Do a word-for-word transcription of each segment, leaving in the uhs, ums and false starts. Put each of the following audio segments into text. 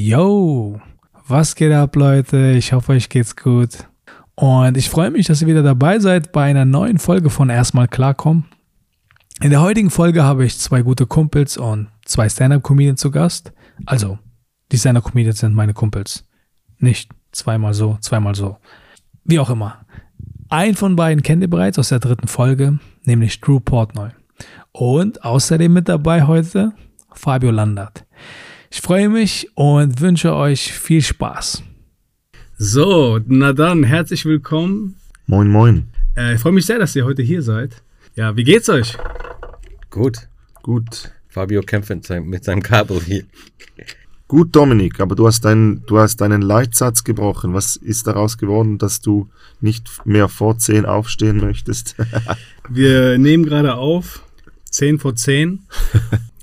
Yo, was geht ab, Leute? Ich hoffe, euch geht's gut. Und ich freue mich, dass ihr wieder dabei seid bei einer neuen Folge von Erstmal klarkommen. In der heutigen Folge habe ich zwei gute Kumpels und zwei Stand-Up-Comedians zu Gast. Also, die Stand-Up-Comedians sind meine Kumpels. Nicht zweimal so, zweimal so. Wie auch immer. Einen von beiden kennt ihr bereits aus der dritten Folge, nämlich Drew Portnoy. Und außerdem mit dabei heute Fabio Landert. Ich freue mich und wünsche euch viel Spaß. So, na dann, herzlich willkommen. Moin, moin. Äh, ich freue mich sehr, dass ihr heute hier seid. Ja, wie geht's euch? Gut. Gut. Fabio kämpft mit seinem, mit seinem Kabel hier. Gut, Dominik, aber du hast, dein, du hast deinen Leitsatz gebrochen. Was ist daraus geworden, dass du nicht mehr vor zehn aufstehen möchtest? Wir nehmen gerade auf, zehn vor zehn.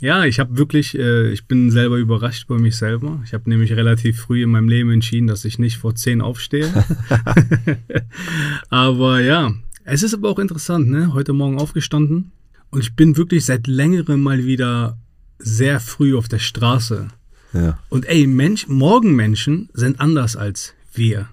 Ja, ich habe wirklich, äh, ich bin selber überrascht bei mich selber. Ich habe nämlich relativ früh in meinem Leben entschieden, dass ich nicht vor zehn aufstehe. Aber ja, es ist aber auch interessant, ne? Heute Morgen aufgestanden und ich bin wirklich seit längerem mal wieder sehr früh auf der Straße. Ja. Und ey, Mensch, Morgenmenschen sind anders als wir.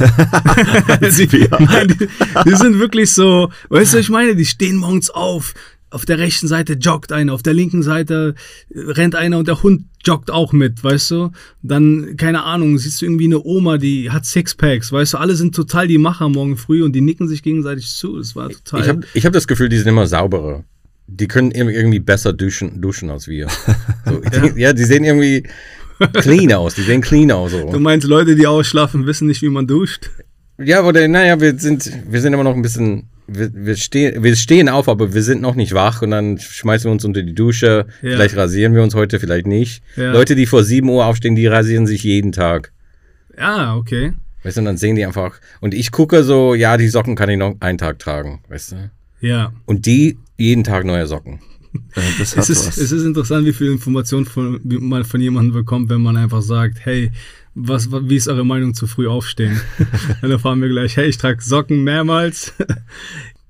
die, nein, die, die sind wirklich so, weißt du, was ich meine? Die stehen morgens auf. Auf der rechten Seite joggt einer, auf der linken Seite rennt einer und der Hund joggt auch mit, weißt du? Dann, keine Ahnung, siehst du irgendwie eine Oma, die hat Sixpacks, weißt du? Alle sind total die Macher morgen früh und die nicken sich gegenseitig zu. Das war total... Ich habe ich hab das Gefühl, die sind immer sauberer. Die können irgendwie besser duschen, duschen als wir. So, ja. Die, ja, die sehen irgendwie clean aus. Die sehen clean aus. So. Du meinst, Leute, die ausschlafen, wissen nicht, wie man duscht? Ja, oder naja, wir sind, wir sind immer noch ein bisschen... Wir, wir, stehen, wir stehen auf, aber wir sind noch nicht wach und dann schmeißen wir uns unter die Dusche. Ja. Vielleicht rasieren wir uns heute, vielleicht nicht. Ja. Leute, die vor sieben Uhr aufstehen, die rasieren sich jeden Tag. Ja, okay. Weißt du, und dann sehen die einfach. Und ich gucke so, ja, die Socken kann ich noch einen Tag tragen, weißt du? Ja. Und die jeden Tag neue Socken. Das hat es, ist, was. Es ist interessant, wie viel Information von, wie man von jemandem bekommt, wenn man einfach sagt, hey, Was, wie ist eure Meinung zu früh aufstehen? Dann erfahren wir gleich, hey, ich trage Socken mehrmals.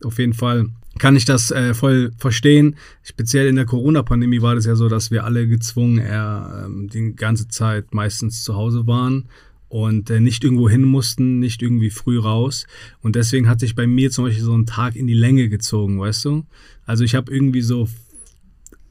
Auf jeden Fall kann ich das äh, voll verstehen. Speziell in der Corona-Pandemie war das ja so, dass wir alle gezwungen eher ähm, die ganze Zeit meistens zu Hause waren und äh, nicht irgendwo hin mussten, nicht irgendwie früh raus. Und deswegen hat sich bei mir zum Beispiel so ein Tag in die Länge gezogen, weißt du? Also ich habe irgendwie so...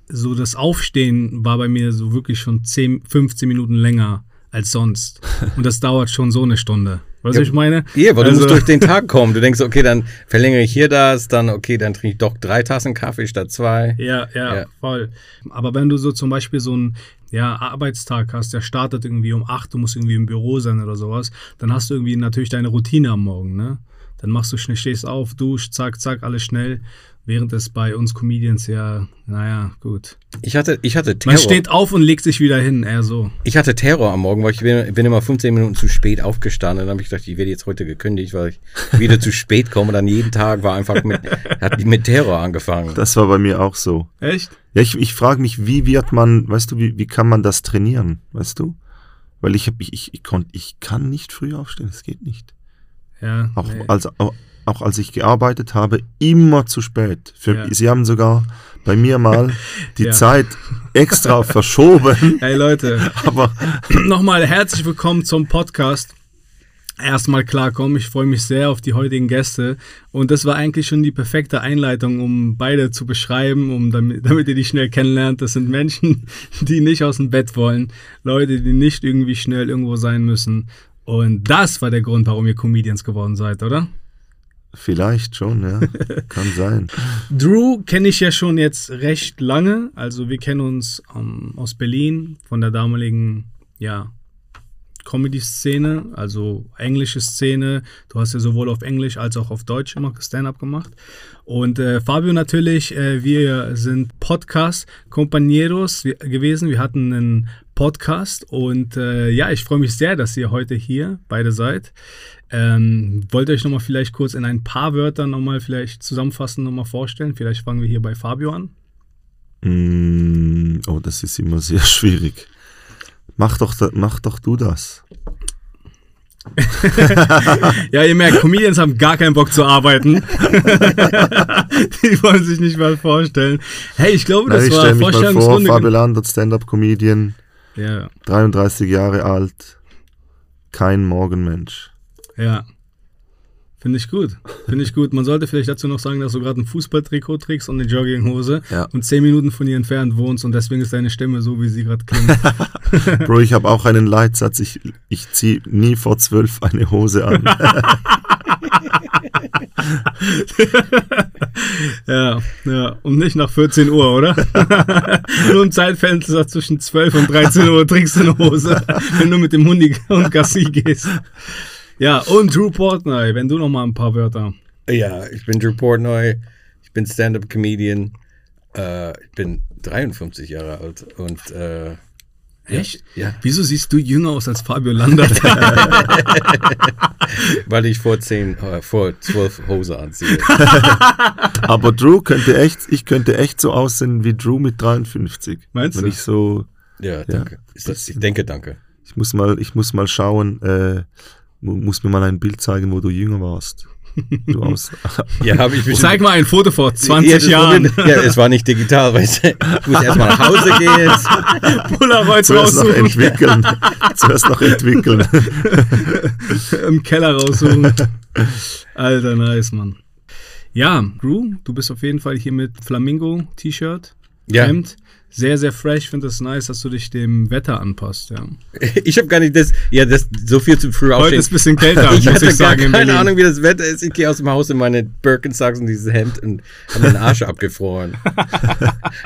So das Aufstehen war bei mir so wirklich schon zehn, fünfzehn Minuten länger als sonst. Und das dauert schon so eine Stunde. Weißt du, ja, ich meine? Ja, weil also, du musst durch den Tag kommen. Du denkst, okay, dann verlängere ich hier das, dann okay, dann trinke ich doch drei Tassen Kaffee statt zwei. Ja, ja, ja, voll. Aber wenn du so zum Beispiel so einen ja, Arbeitstag hast, der startet irgendwie um acht, du musst irgendwie im Büro sein oder sowas, dann hast du irgendwie natürlich deine Routine am Morgen, ne? Dann machst du schnell, stehst auf, dusch, zack, zack, alles schnell. Während es bei uns Comedians ja, naja, gut. Ich hatte, ich hatte Terror. Man steht auf und legt sich wieder hin, eher so. Ich hatte Terror am Morgen, weil ich bin, bin immer fünfzehn Minuten zu spät aufgestanden. Und dann habe ich gedacht, ich werde jetzt heute gekündigt, weil ich wieder zu spät komme. Und dann jeden Tag war einfach mit, hat mit Terror angefangen. Das war bei mir auch so. Echt? Ja, ich, ich frage mich, wie wird man, weißt du, wie, wie kann man das trainieren, weißt du? Weil ich, hab, ich, ich, ich, konnt, ich kann nicht früh aufstehen, das geht nicht. Ja, auch, nee. als, auch, auch als ich gearbeitet habe, immer zu spät. Für, ja. Sie haben sogar bei mir mal die ja. Zeit extra verschoben. Hey Leute, aber nochmal herzlich willkommen zum Podcast. Erstmal klarkommen, ich freue mich sehr auf die heutigen Gäste und das war eigentlich schon die perfekte Einleitung, um beide zu beschreiben, um damit, damit ihr die schnell kennenlernt. Das sind Menschen, die nicht aus dem Bett wollen, Leute, die nicht irgendwie schnell irgendwo sein müssen. Und das war der Grund, warum ihr Comedians geworden seid, oder? Vielleicht schon, ja. Kann sein. Drew kenne ich ja schon jetzt recht lange. Also wir kennen uns um, aus Berlin von der damaligen ja, Comedy-Szene, also englische Szene. Du hast ja sowohl auf Englisch als auch auf Deutsch immer Stand-up gemacht. Und äh, Fabio natürlich, äh, wir sind Podcast-Compañeros gewesen. Wir hatten einen Podcast und äh, ja, ich freue mich sehr, dass ihr heute hier beide seid. Ähm, wollt ihr euch nochmal vielleicht kurz in ein paar Wörtern nochmal vielleicht zusammenfassen, nochmal vorstellen? Vielleicht fangen wir hier bei Fabio an. Mm, oh, das ist immer sehr schwierig. Mach doch, mach doch du das. Ja, ihr merkt, Comedians haben gar keinen Bock zu arbeiten. Die wollen sich nicht mal vorstellen. Hey, ich glaube, das Na, ich war eine Vorstellungsrunde. Vor, Fabio Landert, Stand-Up-Comedian. Ja. dreiunddreißig Jahre alt, kein Morgenmensch. Ja. Finde ich gut. Finde ich gut. Man sollte vielleicht dazu noch sagen, dass du gerade ein Fußballtrikot trägst und eine Jogginghose ja. und zehn Minuten von ihr entfernt wohnst und deswegen ist deine Stimme so, wie sie gerade klingt. Bro, ich habe auch einen Leitsatz. Ich, ich ziehe nie vor zwölf eine Hose an. ja, ja, und nicht nach vierzehn Uhr, oder? Nur ein Zeitfenster zwischen zwölf und dreizehn Uhr trägst du eine Hose, wenn du mit dem Hundi und Gassi gehst. Ja, und Drew Portnoy, wenn du noch mal ein paar Wörter. Ja, ich bin Drew Portnoy, ich bin Stand-Up-Comedian, äh, ich bin dreiundfünfzig Jahre alt und... Äh, Echt? Ja. Wieso siehst du jünger aus als Fabio Landert? Weil ich vor zehn, äh, vor zwölf Hose anziehe. Aber Drew könnte echt, ich könnte echt so aussehen wie Drew mit dreiundfünfzig. Meinst wenn du? Ich so, ja, danke. Ja, ist das, ich denke, danke. Ich muss mal, ich muss mal schauen... Äh, Muss mir mal ein Bild zeigen, wo du jünger warst. Du aus- ja, hab ich zeig mal ein Foto vor zwanzig ja, Jahren. War, ja, es war nicht digital, weil ich, ich muss erstmal nach Hause gehen. Polaroids raussuchen. Noch entwickeln. Zuerst noch entwickeln. Im Keller raussuchen. Alter, nice, Mann. Ja, Drew, du bist auf jeden Fall hier mit Flamingo-T-Shirt. Ja. Hemd. Sehr, sehr fresh. Ich finde das nice, dass du dich dem Wetter anpasst. Ja. Ich habe gar nicht das, ja, das so viel zu früh aufstehen. Heute ist ein bisschen kälter, ich muss ich sagen. Ich habe keine Ahnung, wie das Wetter ist. Ich gehe aus dem Haus in meine Birkenstocks und dieses Hemd und habe meinen Arsch abgefroren.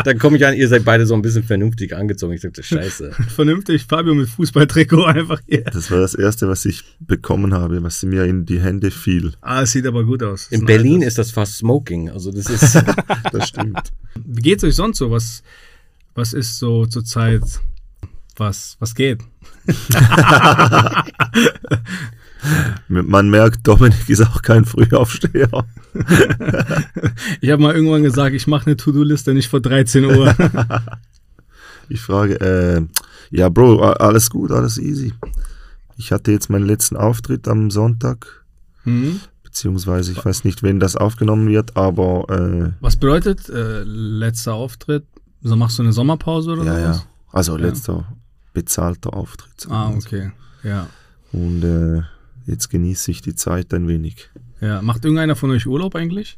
Dann komme ich an, ihr seid beide so ein bisschen vernünftig angezogen. Ich dachte, scheiße. Vernünftig, Fabio mit Fußballtrikot einfach hier. Das war das Erste, was ich bekommen habe, was mir in die Hände fiel. Ah, es sieht aber gut aus. In Berlin ist das fast Smoking. Also das ist... Das stimmt. Wie geht's euch sonst so? Was... Was ist so zur Zeit, was, was geht? Man merkt, Dominik ist auch kein Frühaufsteher. Ich habe mal irgendwann gesagt, ich mache eine To-Do-Liste nicht vor dreizehn Uhr. Ich frage, äh, ja Bro, alles gut, alles easy. Ich hatte jetzt meinen letzten Auftritt am Sonntag. Mhm. Beziehungsweise, ich weiß nicht, wenn das aufgenommen wird, aber... Äh, was bedeutet äh, letzter Auftritt? So, machst du eine Sommerpause oder ja, was? Ja, also ja. Letzter bezahlter Auftritt. Ah, okay, ja. Und äh, jetzt genieße ich die Zeit ein wenig. Ja, macht irgendeiner von euch Urlaub eigentlich?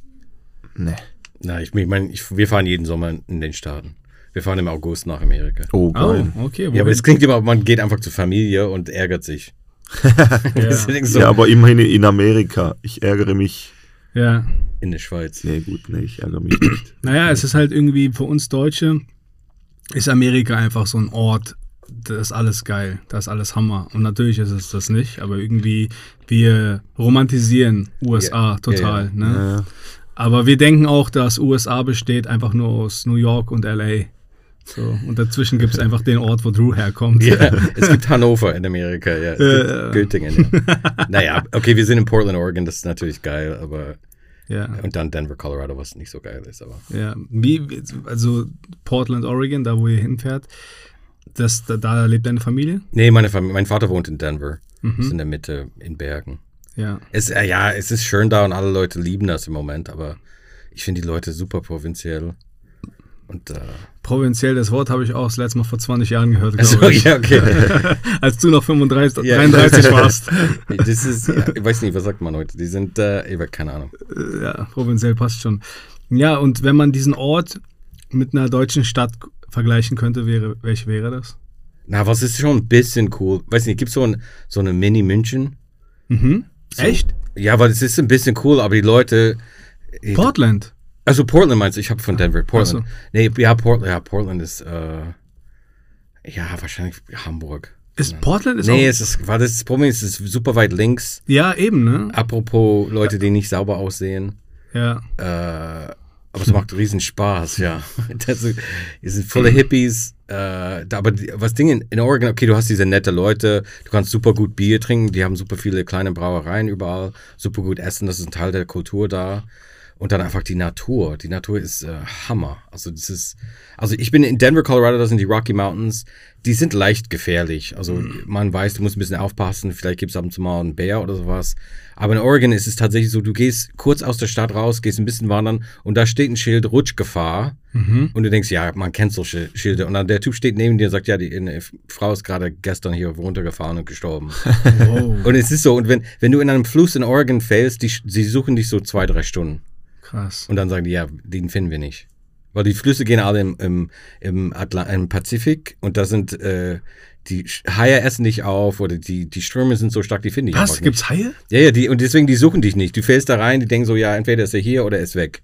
Nee. Nein, ich meine, ich, wir fahren jeden Sommer in den Staaten. Wir fahren im August nach Amerika. Oh, geil. Oh, okay. Ja, aber es klingt immer, man geht einfach zur Familie und ärgert sich. ja. So. Ja, aber immerhin in Amerika. Ich ärgere mich. Ja. In der Schweiz. Nee, gut, nee, ich ärgere mich nicht. Naja, es ist halt irgendwie, für uns Deutsche ist Amerika einfach so ein Ort, das ist alles geil, das ist alles Hammer. Und natürlich ist es das nicht, aber irgendwie, wir romantisieren U S A ja, total. Ja, ja. Ne? Ja, ja. Aber wir denken auch, dass U S A besteht einfach nur aus New York und L A. So, und dazwischen gibt es einfach den Ort, wo Drew herkommt. Ja, es gibt Hannover in Amerika, ja. Es gibt Göttingen. Ja. Naja, okay, wir sind in Portland, Oregon, das ist natürlich geil, aber. Ja. Und dann Denver, Colorado, was nicht so geil ist, aber. Ja, wie, also Portland, Oregon, da wo ihr hinfährt, das, da, da lebt deine Familie? Nee, meine Familie, mein Vater wohnt in Denver, mhm. ist in der Mitte, in Bergen. Ja. Es, äh, ja, es ist schön da und alle Leute lieben das im Moment, aber ich finde die Leute super provinziell. Und, äh, provinziell, das Wort habe ich auch das letzte Mal vor zwanzig Jahren gehört, glaube also, ich. Ja, okay. Als du noch fünfunddreißig, ja, dreiunddreißig warst. Das ist, ja, ich weiß nicht, was sagt man heute? Die sind, äh, keine Ahnung. Ja, provinziell passt schon. Ja, und wenn man diesen Ort mit einer deutschen Stadt vergleichen könnte, wäre, welche wäre das? Na, was ist schon ein bisschen cool. Weiß nicht, gibt es so, ein, so eine Mini-München? Mhm. So, echt? Ja, weil es ist ein bisschen cool, aber die Leute... Portland? Also Portland meinst du? Ich habe von Denver. Portland. So. Nee, ja, Portland, ja, Portland ist, äh, ja, wahrscheinlich Hamburg. Ist Portland? Ist nee, es ist, war das, das Problem ist, es ist super weit links. Ja, eben, ne? Apropos Leute, die nicht sauber aussehen. Ja. Äh, aber es macht riesen Spaß, ja. Das ist, es sind volle Hippies. Äh, da, aber die, was Ding in, in Oregon, okay, du hast diese nette Leute, du kannst super gut Bier trinken, die haben super viele kleine Brauereien überall, super gut essen, das ist ein Teil der Kultur da. Und dann einfach die Natur. Die Natur ist äh, Hammer. Also das ist, also ich bin in Denver, Colorado, das sind die Rocky Mountains. Die sind leicht gefährlich. Also mhm. man weiß, du musst ein bisschen aufpassen. Vielleicht gibt es ab und zu mal einen Bär oder sowas. Aber in Oregon ist es tatsächlich so, du gehst kurz aus der Stadt raus, gehst ein bisschen wandern und da steht ein Schild, Rutschgefahr. Mhm. Und du denkst, ja, man kennt solche Schilder. Und dann der Typ steht neben dir und sagt, ja, die eine Frau ist gerade gestern hier runtergefahren und gestorben. Wow. Und es ist so, und wenn, wenn du in einem Fluss in Oregon fällst, die, sie suchen dich so zwei, drei Stunden. Krass. Und dann sagen die, ja, den finden wir nicht. Weil die Flüsse gehen alle im, im, im, Atlant- im Pazifik und da sind, äh, die Haie essen dich auf oder die, die Stürme sind so stark, die finden dich nicht. Was? Gibt's Haie? Ja, ja, die, und deswegen, die suchen dich nicht. Du fällst da rein, die denken so, ja, entweder ist er hier oder er ist weg.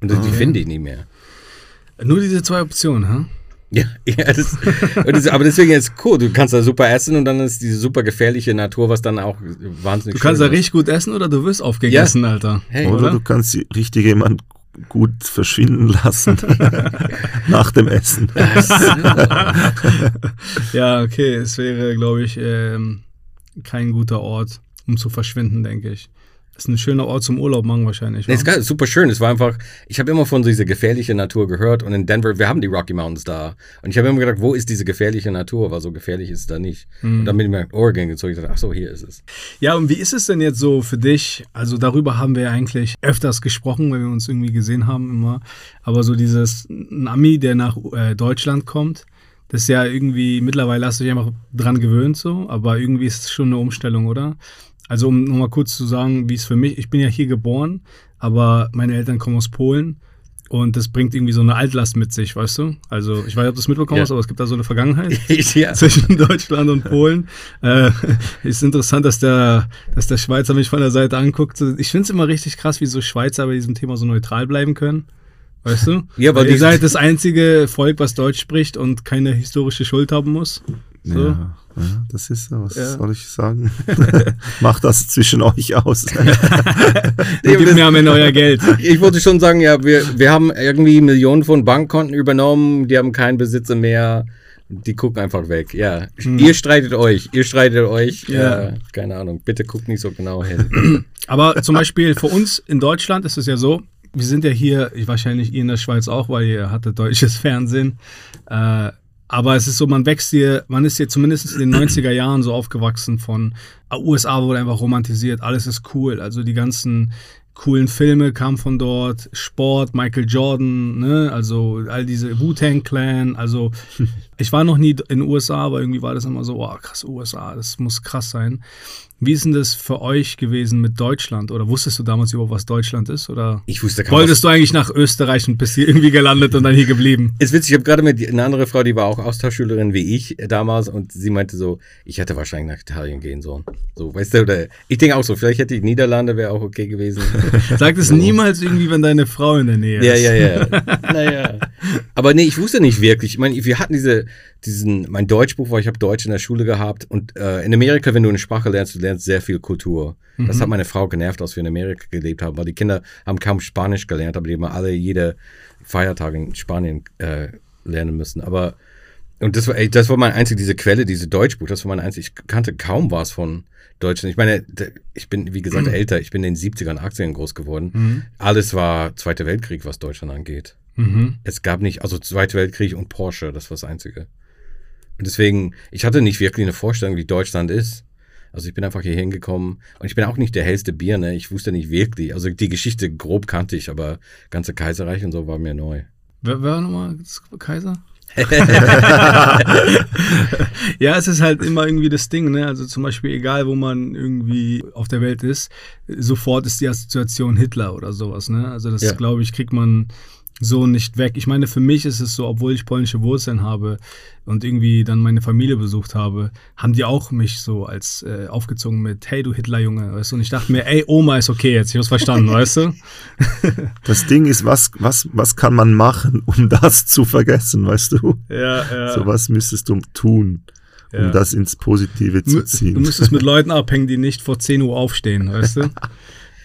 Und das, oh, die ja. finden dich nicht mehr. Nur diese zwei Optionen, ha? Huh? Ja, ja das, das, aber deswegen ist es cool. Du kannst da super essen und dann ist diese super gefährliche Natur, was dann auch wahnsinnig Du kannst da ist. richtig gut essen oder du wirst aufgegessen, ja. Alter. Hey, oder, oder du kannst die richtige jemand gut verschwinden lassen nach dem Essen. Ja, okay. Es wäre, glaube ich, ähm, kein guter Ort, um zu verschwinden, denke ich. Das ist ein schöner Ort zum Urlaub machen wahrscheinlich. Nee, ist geil, super schön. Es war einfach, ich habe immer von dieser gefährlichen Natur gehört und in Denver, wir haben die Rocky Mountains da. Und ich habe immer gedacht, wo ist diese gefährliche Natur? Weil so gefährlich ist es da nicht. Mhm. Und dann bin ich nach Oregon gezogen. Ich dachte, ach so, hier ist es. Ja, und wie ist es denn jetzt so für dich? Also darüber haben wir ja eigentlich öfters gesprochen, weil wir uns irgendwie gesehen haben immer. Aber so dieses Ami, der nach äh, Deutschland kommt, das ist ja irgendwie, mittlerweile hast du dich einfach dran gewöhnt so. Aber irgendwie ist es schon eine Umstellung, oder? Also um nochmal kurz zu sagen, wie es für mich, ich bin ja hier geboren, aber meine Eltern kommen aus Polen und das bringt irgendwie so eine Altlast mit sich, weißt du? Also ich weiß nicht, ob du es mitbekommen hast, ja. aber es gibt da so eine Vergangenheit ja. zwischen Deutschland und Polen. Äh, ist interessant, dass der, dass der Schweizer mich von der Seite anguckt. Ich finde es immer richtig krass, wie so Schweizer bei diesem Thema so neutral bleiben können. Weißt du? Ja, aber ihr seid das einzige Volk, was Deutsch spricht und keine historische Schuld haben muss. So. Ja, ja, das ist so. Was ja. soll ich sagen? Macht das zwischen euch aus. Gebt nee, mir am Ende euer Geld. Ich wollte schon sagen, ja, wir, wir haben irgendwie Millionen von Bankkonten übernommen, die haben keinen Besitz mehr, die gucken einfach weg. Ja, hm. ihr streitet euch, ihr streitet euch. Ja. Ja, keine Ahnung, bitte guckt nicht so genau hin. Aber zum Beispiel für uns in Deutschland ist es ja so, wir sind ja hier, wahrscheinlich ihr in der Schweiz auch, weil ihr hattet deutsches Fernsehen, äh, aber es ist so, man wächst hier, man ist hier zumindest in den neunziger Jahren so aufgewachsen von, U S A wurde einfach romantisiert, alles ist cool, also die ganzen coolen Filme kamen von dort, Sport, Michael Jordan, ne, also all diese Wu-Tang Clan, also ich war noch nie in den U S A, aber irgendwie war das immer so, oh krass, U S A, das muss krass sein. Wie ist denn das für euch gewesen mit Deutschland? Oder wusstest du damals überhaupt, was Deutschland ist? Oder ich wusste kaum, wolltest du eigentlich nach Österreich und bist hier irgendwie gelandet und dann hier geblieben? Ist witzig, ich habe gerade mit einer anderen Frau, die war auch Austauschschülerin wie ich damals und sie meinte so, ich hätte wahrscheinlich nach Italien gehen sollen. So, weißt du, oder ich denke auch so, vielleicht hätte ich Niederlande, wäre auch okay gewesen. Sag das so. Niemals irgendwie, wenn deine Frau in der Nähe ist. Ja, ja, ja. Naja. Aber nee, ich wusste nicht wirklich. Ich meine, wir hatten diese, diesen, mein Deutschbuch, weil ich habe Deutsch in der Schule gehabt und äh, in Amerika, wenn du eine Sprache lernst, du sehr viel Kultur. Mhm. Das hat meine Frau genervt, als wir in Amerika gelebt haben, weil die Kinder haben kaum Spanisch gelernt, aber die haben alle jede Feiertag in Spanien äh, lernen müssen. Aber, und das war, ey, das war mein einzig, diese Quelle, diese Deutschbuch, das war mein einzig, ich kannte kaum was von Deutschland. Ich meine, ich bin, wie gesagt, mhm. älter, ich bin in den siebzigern, achtzigern groß geworden. Mhm. Alles war Zweiter Weltkrieg, was Deutschland angeht. Mhm. Es gab nicht, also Zweiter Weltkrieg und Porsche, das war das Einzige. Und deswegen, ich hatte nicht wirklich eine Vorstellung, wie Deutschland ist. Also ich bin einfach hier hingekommen und ich bin auch nicht der hellste Bier, ne? Ich wusste nicht wirklich, also die Geschichte grob kannte ich, aber ganze Kaiserreich und so war mir neu. Wer war nochmal Kaiser? Ja, es ist halt immer irgendwie das Ding, ne? Also zum Beispiel, egal wo man irgendwie auf der Welt ist, sofort ist die Assoziation Hitler oder sowas, ne? Also das, ja. glaube ich, kriegt man so nicht weg. Ich meine, für mich ist es so, obwohl ich polnische Wurzeln habe und irgendwie dann meine Familie besucht habe, haben die auch mich so als äh, aufgezogen mit, hey du Hitlerjunge, weißt du? Und ich dachte mir, ey, Oma ist okay jetzt, ich hab's verstanden, weißt du? Das Ding ist, was, was, was kann man machen, um das zu vergessen, weißt du? Ja, ja. So was müsstest du tun, um ja. das ins Positive zu ziehen. Du müsstest mit Leuten abhängen, die nicht vor zehn Uhr aufstehen, weißt du?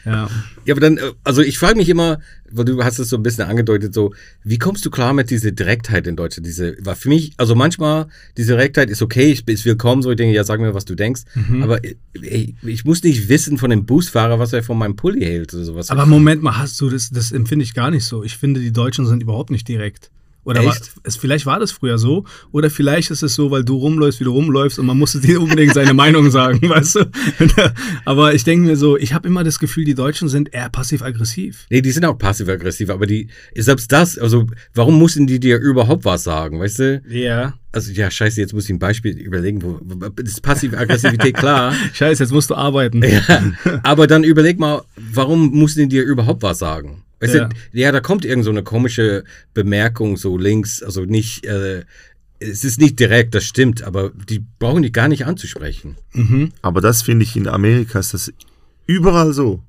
Ja. Ja, aber dann, also ich frage mich immer, weil du hast es so ein bisschen angedeutet, so, wie kommst du klar mit dieser Direktheit in Deutschland? Diese, war für mich, also manchmal, diese Direktheit ist okay, ich, ist willkommen, so, ich denke, ja, sag mir, was du denkst, mhm. aber ich, ich muss nicht wissen von dem Busfahrer, was er von meinem Pulli hält oder sowas. Aber Moment mal, hast du, das, das empfinde ich gar nicht so. Ich finde, die Deutschen sind überhaupt nicht direkt. Oder war, es, vielleicht war das früher so, oder vielleicht ist es so, weil du rumläufst, wie du rumläufst und man musste dir unbedingt seine Meinung sagen, weißt du? Aber ich denke mir so, ich habe immer das Gefühl, die Deutschen sind eher passiv-aggressiv. Nee, die sind auch passiv-aggressiv, aber die, selbst das, also warum mussten die dir überhaupt was sagen, weißt du? Ja. Also ja, scheiße, jetzt muss ich ein Beispiel überlegen, wo, ist Passiv-Aggressivität klar? Scheiße, jetzt musst du arbeiten. Ja, aber dann überleg mal, warum mussten die dir überhaupt was sagen? Weißt ja. Du, ja, da kommt irgend so eine komische Bemerkung so links, also nicht, äh, es ist nicht direkt, das stimmt, aber die brauchen die gar nicht anzusprechen. Mhm. Aber das finde ich in Amerika, ist das überall so.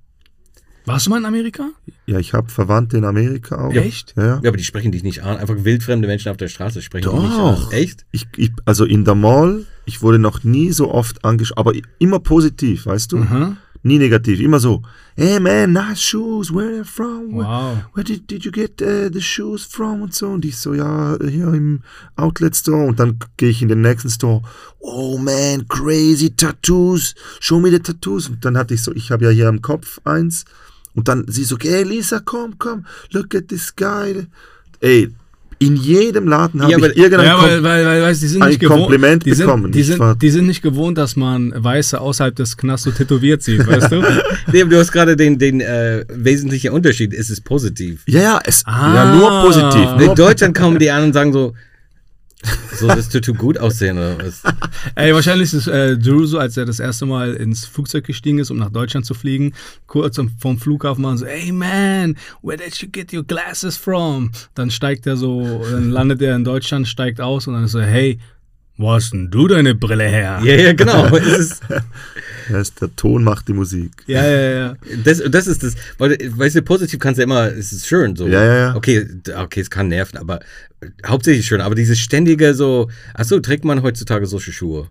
Warst du mal in Amerika? Ja, ich habe Verwandte in Amerika auch. Ja, echt? Ja. Ja, aber die sprechen dich nicht an, einfach wildfremde Menschen auf der Straße sprechen Doch. dich nicht an. Echt? Ich, ich, also in der Mall, ich wurde noch nie so oft angesprochen, aber immer positiv, weißt du? Mhm. Nie negativ, immer so. Hey man, nice shoes, where are you from? Wow. Where did, did you get uh, the shoes from? Und so. Und ich so, ja, hier im Outlet Store. Und dann gehe ich in den nächsten Store. Oh man, crazy Tattoos. Show me the Tattoos. Und dann hatte ich so, ich habe ja hier am Kopf eins. Und dann sie so, hey Lisa, komm, komm, look at this guy. Ey, in jedem Laden habe ja, ich irgendein ja, weil, weil, weil, weißt, die sind nicht gewohnt, Kompliment die sind, bekommen. Die sind, die sind nicht gewohnt, dass man Weiße außerhalb des Knasts so tätowiert sieht, weißt du? Nee, du hast gerade den, den äh, wesentlichen Unterschied, es ist positiv. Ja, ja, es, ah. ja nur positiv. Nur in Deutschland kommen die an und sagen so, so, das Tattoo gut aussehen oder was? Ey, wahrscheinlich ist äh, Drew so, als er das erste Mal ins Flugzeug gestiegen ist, um nach Deutschland zu fliegen, kurz vom Flughafen machen so, hey man, where did you get your glasses from? Dann steigt er so, dann landet er in Deutschland, steigt aus und dann ist so, hey, wo hast denn du deine Brille her? Ja, ja, genau. Das, der Ton macht die Musik. Ja, ja, ja. Das, das ist das, weil, weißt du, positiv kannst du ja immer, es ist schön so. Ja, ja, ja. Okay, okay, es kann nerven, aber hauptsächlich schön. Aber dieses ständige so, achso, trägt man heutzutage solche Schuhe.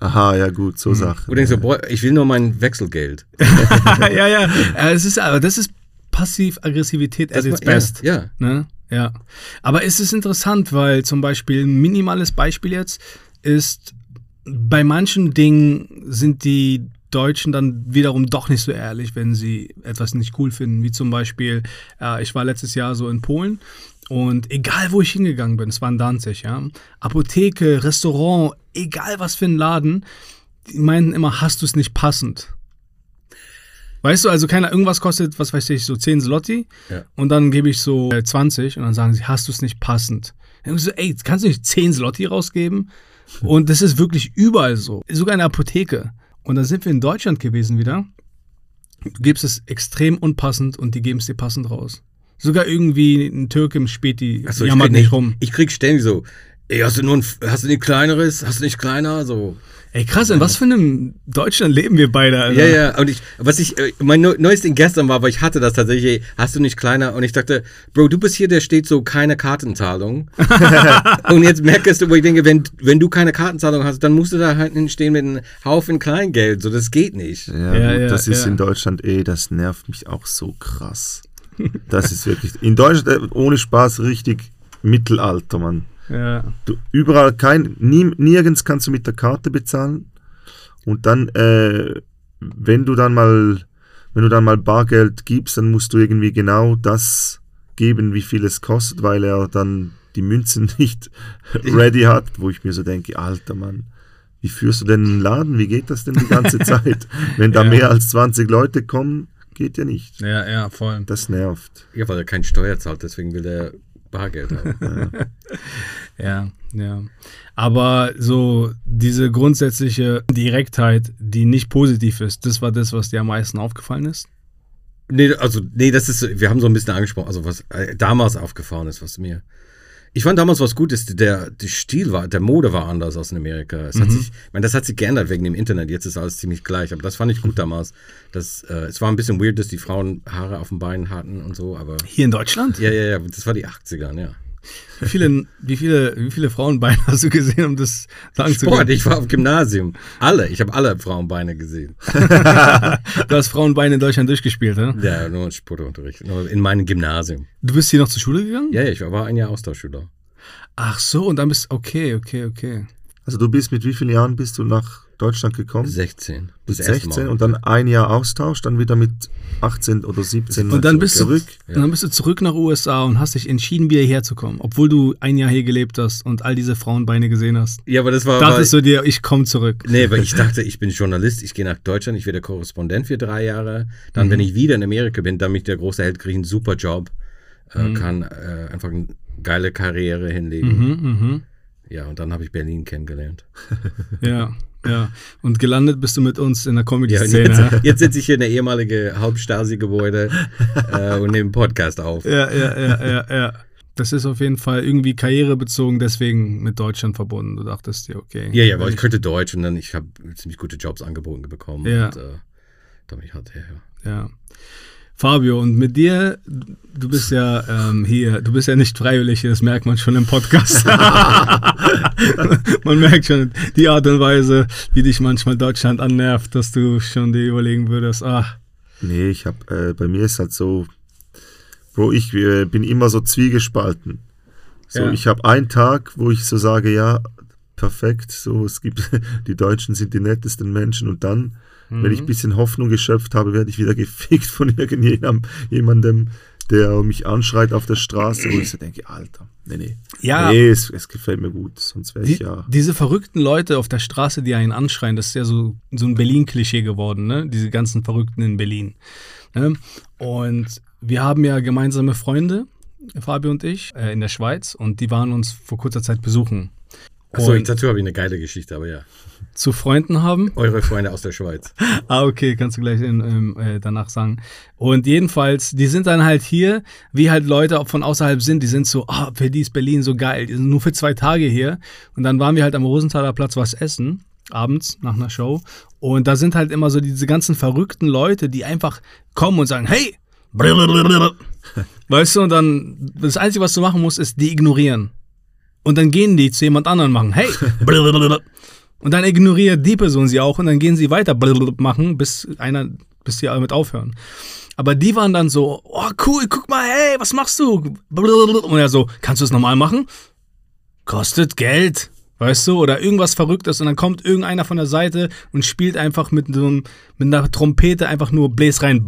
Aha, ja gut, so mhm. Sachen. Du denkst so, boah, ich will nur mein Wechselgeld. Ja, ja, es ist, aber das ist Passiv-Aggressivität at its best. Ja, ja. Ne? Ja. Aber es ist interessant, weil zum Beispiel, ein minimales Beispiel jetzt, ist, bei manchen Dingen sind die Deutschen dann wiederum doch nicht so ehrlich, wenn sie etwas nicht cool finden. Wie zum Beispiel, äh, ich war letztes Jahr so in Polen und egal, wo ich hingegangen bin, es war in Danzig, ja, Apotheke, Restaurant, egal was für ein Laden, die meinten immer, hast du es nicht passend. Weißt du, also keiner, irgendwas kostet, was weiß ich, so zehn Zloty ja. und dann gebe ich so zwanzig und dann sagen sie, hast du es nicht passend. Dann ich so, ey, kannst du nicht zehn Zloty rausgeben? Und das ist wirklich überall so. Sogar in der Apotheke. Und dann sind wir in Deutschland gewesen wieder. Du gibst es extrem unpassend und die geben es dir passend raus. Sogar irgendwie ein Türke im Späti so, jammert nicht rum. Ich krieg ständig so, ey, hast du nur ein, hast du nicht kleineres? Hast du nicht kleiner? So. Ey, krass, in was für einem Deutschland leben wir beide? Alter. Ja, ja, und ich, was ich, mein neues Ding gestern war, weil ich hatte das tatsächlich, hast du nicht kleiner? Und ich dachte, Bro, du bist hier, der steht so, keine Kartenzahlung. Und jetzt merkst du, wo ich denke, wenn, wenn du keine Kartenzahlung hast, dann musst du da halt hinstehen mit einem Haufen Kleingeld, so, das geht nicht. Ja, ja, gut, ja das ja. ist in Deutschland, eh, das nervt mich auch so krass. Das ist wirklich, in Deutschland, ohne Spaß, richtig Mittelalter, Mann. Ja. Du, überall kein, nie, nirgends kannst du mit der Karte bezahlen und dann, äh, wenn du dann mal, wenn du dann mal Bargeld gibst, dann musst du irgendwie genau das geben, wie viel es kostet, weil er dann die Münzen nicht ready hat, wo ich mir so denke, alter Mann, wie führst du denn einen Laden, wie geht das denn die ganze Zeit, wenn da ja. mehr als zwanzig Leute kommen, geht ja nicht. Ja, ja, voll. Das nervt. Ja, weil er keine Steuer zahlt, deswegen will er Bargeld haben. Ja, ja. Aber so diese grundsätzliche Direktheit, die nicht positiv ist, das war das, was dir am meisten aufgefallen ist? Nee, also, nee, das ist, wir haben so ein bisschen angesprochen, also was äh, damals aufgefallen ist, was mir. Ich fand damals was Gutes, der, der Stil war, der Mode war anders aus Amerika. Es mhm. hat sich, ich meine, das hat sich geändert wegen dem Internet, jetzt ist alles ziemlich gleich, aber das fand ich gut damals. Das, äh, es war ein bisschen weird, dass die Frauen Haare auf den Beinen hatten und so, aber. Hier in Deutschland? Ja, ja, ja, das war die achtziger, ja. Wie viele, wie viele, wie viele Frauenbeine hast du gesehen, um das sagen Sport, zu können? Ich war auf Gymnasium. Alle, ich habe alle Frauenbeine gesehen. Du hast Frauenbeine in Deutschland durchgespielt, ne? Ja, nur im Sportunterricht, nur in meinem Gymnasium. Du bist hier noch zur Schule gegangen? Ja, ich war ein Jahr Austauschschüler. Ach so, und dann bist du, okay, okay, okay. Also du bist, mit wie vielen Jahren bist du nach Deutschland gekommen? sechzehn. Bis sechzehn und dann ein Jahr Austausch, dann wieder mit achtzehn oder siebzehn und dann bist zurück. Du, ja. Dann bist du zurück nach U S A und hast dich entschieden, wieder hierher zu kommen, obwohl du ein Jahr hier gelebt hast und all diese Frauenbeine gesehen hast. Ja, aber das war... Dachtest du dir, ich komme zurück. Nee, weil ich dachte, ich bin Journalist, ich gehe nach Deutschland, ich werde Korrespondent für drei Jahre. Dann, mhm. wenn ich wieder in Amerika bin, dann bin ich der große Held, kriege ich einen super Job, äh, mhm. kann äh, einfach eine geile Karriere hinlegen. Mhm, mh. Ja, und dann habe ich Berlin kennengelernt. Ja. Ja, und gelandet bist du mit uns in der Comedy-Szene. Ja, jetzt jetzt sitze ich hier in der ehemaligen Hauptstasi-Gebäude äh, und nehme einen Podcast auf. Ja, ja, ja, ja, ja. Das ist auf jeden Fall irgendwie karrierebezogen, deswegen mit Deutschland verbunden. Du dachtest dir, okay. Ja, ja, aber ich könnte Deutsch und dann, ich habe ziemlich gute Jobs angeboten bekommen. Ja. Und äh, da bin ich halt her. Ja. Ja. Fabio, und mit dir, du bist ja ähm, hier, du bist ja nicht freiwillig, das merkt man schon im Podcast. Man merkt schon die Art und Weise, wie dich manchmal Deutschland annervt, dass du schon dir überlegen würdest, ach. Nee, ich hab, äh, bei mir ist halt so, Bro, ich äh, bin immer so zwiegespalten. So, ja. Ich habe einen Tag, wo ich so sage, ja, perfekt, so, es gibt, die Deutschen sind die nettesten Menschen und dann, wenn ich ein bisschen Hoffnung geschöpft habe, werde ich wieder gefickt von irgendjemandem, der mich anschreit auf der Straße, wo ich so denke, Alter, nee, nee, ja, nee, es, es gefällt mir gut, sonst wäre ich die, ja... Diese verrückten Leute auf der Straße, die einen anschreien, das ist ja so, so ein Berlin-Klischee geworden, ne? Diese ganzen Verrückten in Berlin. Ne? Und wir haben ja gemeinsame Freunde, Fabio und ich, äh, in der Schweiz und die waren uns vor kurzer Zeit besuchen. Achso, dazu habe ich eine geile Geschichte, aber ja. Zu Freunden haben? Eure Freunde aus der Schweiz. Ah, okay, kannst du gleich in, äh, danach sagen. Und jedenfalls, die sind dann halt hier, wie halt Leute von außerhalb sind, die sind so, ah, oh, für die ist Berlin so geil, die sind nur für zwei Tage hier. Und dann waren wir halt am Rosenthaler Platz was essen, abends nach einer Show. Und da sind halt immer so diese ganzen verrückten Leute, die einfach kommen und sagen, hey, weißt du, und dann, das Einzige, was du machen musst, ist die ignorieren. Und dann gehen die zu jemand anderen machen, hey, und dann ignoriert die Person sie auch und dann gehen sie weiter machen, bis einer, bis die damit aufhören. Aber die waren dann so, oh cool, guck mal, hey, was machst du? Und er so, kannst du es normal machen? Kostet Geld, weißt du, oder irgendwas Verrücktes und dann kommt irgendeiner von der Seite und spielt einfach mit, so einem, mit einer Trompete einfach nur Bläs rein,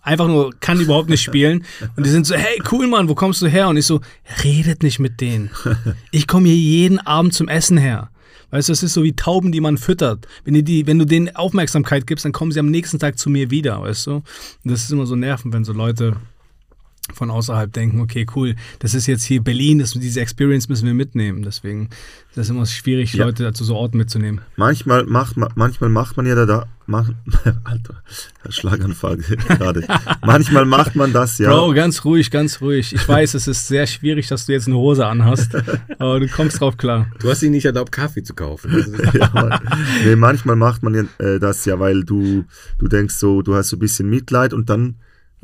einfach nur, kann überhaupt nicht spielen und die sind so, hey, cool, Mann, wo kommst du her? Und ich so, redet nicht mit denen, ich komme hier jeden Abend zum Essen her. Weißt du, das ist so wie Tauben, die man füttert. Wenn, die, die, wenn du denen Aufmerksamkeit gibst, dann kommen sie am nächsten Tag zu mir wieder, weißt du. Und das ist immer so nervend, wenn so Leute von außerhalb denken, okay, cool, das ist jetzt hier Berlin, das, diese Experience müssen wir mitnehmen. Deswegen ist das immer schwierig, ja. Leute dazu so Orten mitzunehmen. Manchmal macht, manchmal macht man ja da, da mach, Alter, Schlaganfall gerade. Manchmal macht man das, ja. Bro, ganz ruhig, ganz ruhig. Ich weiß, es ist sehr schwierig, dass du jetzt eine Hose anhast, aber du kommst drauf klar. Du hast ihnen nicht erlaubt, Kaffee zu kaufen. Ja, Mann. Nee, manchmal macht man ja, äh, das ja, weil du, du denkst so, du hast so ein bisschen Mitleid und dann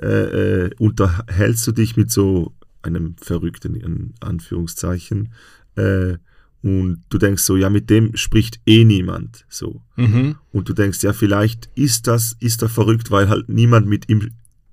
Äh, unterhältst du dich mit so einem Verrückten, in Anführungszeichen, äh, und du denkst so, ja, mit dem spricht eh niemand, so. Mhm. Und du denkst, ja, vielleicht ist das, ist er verrückt, weil halt niemand mit ihm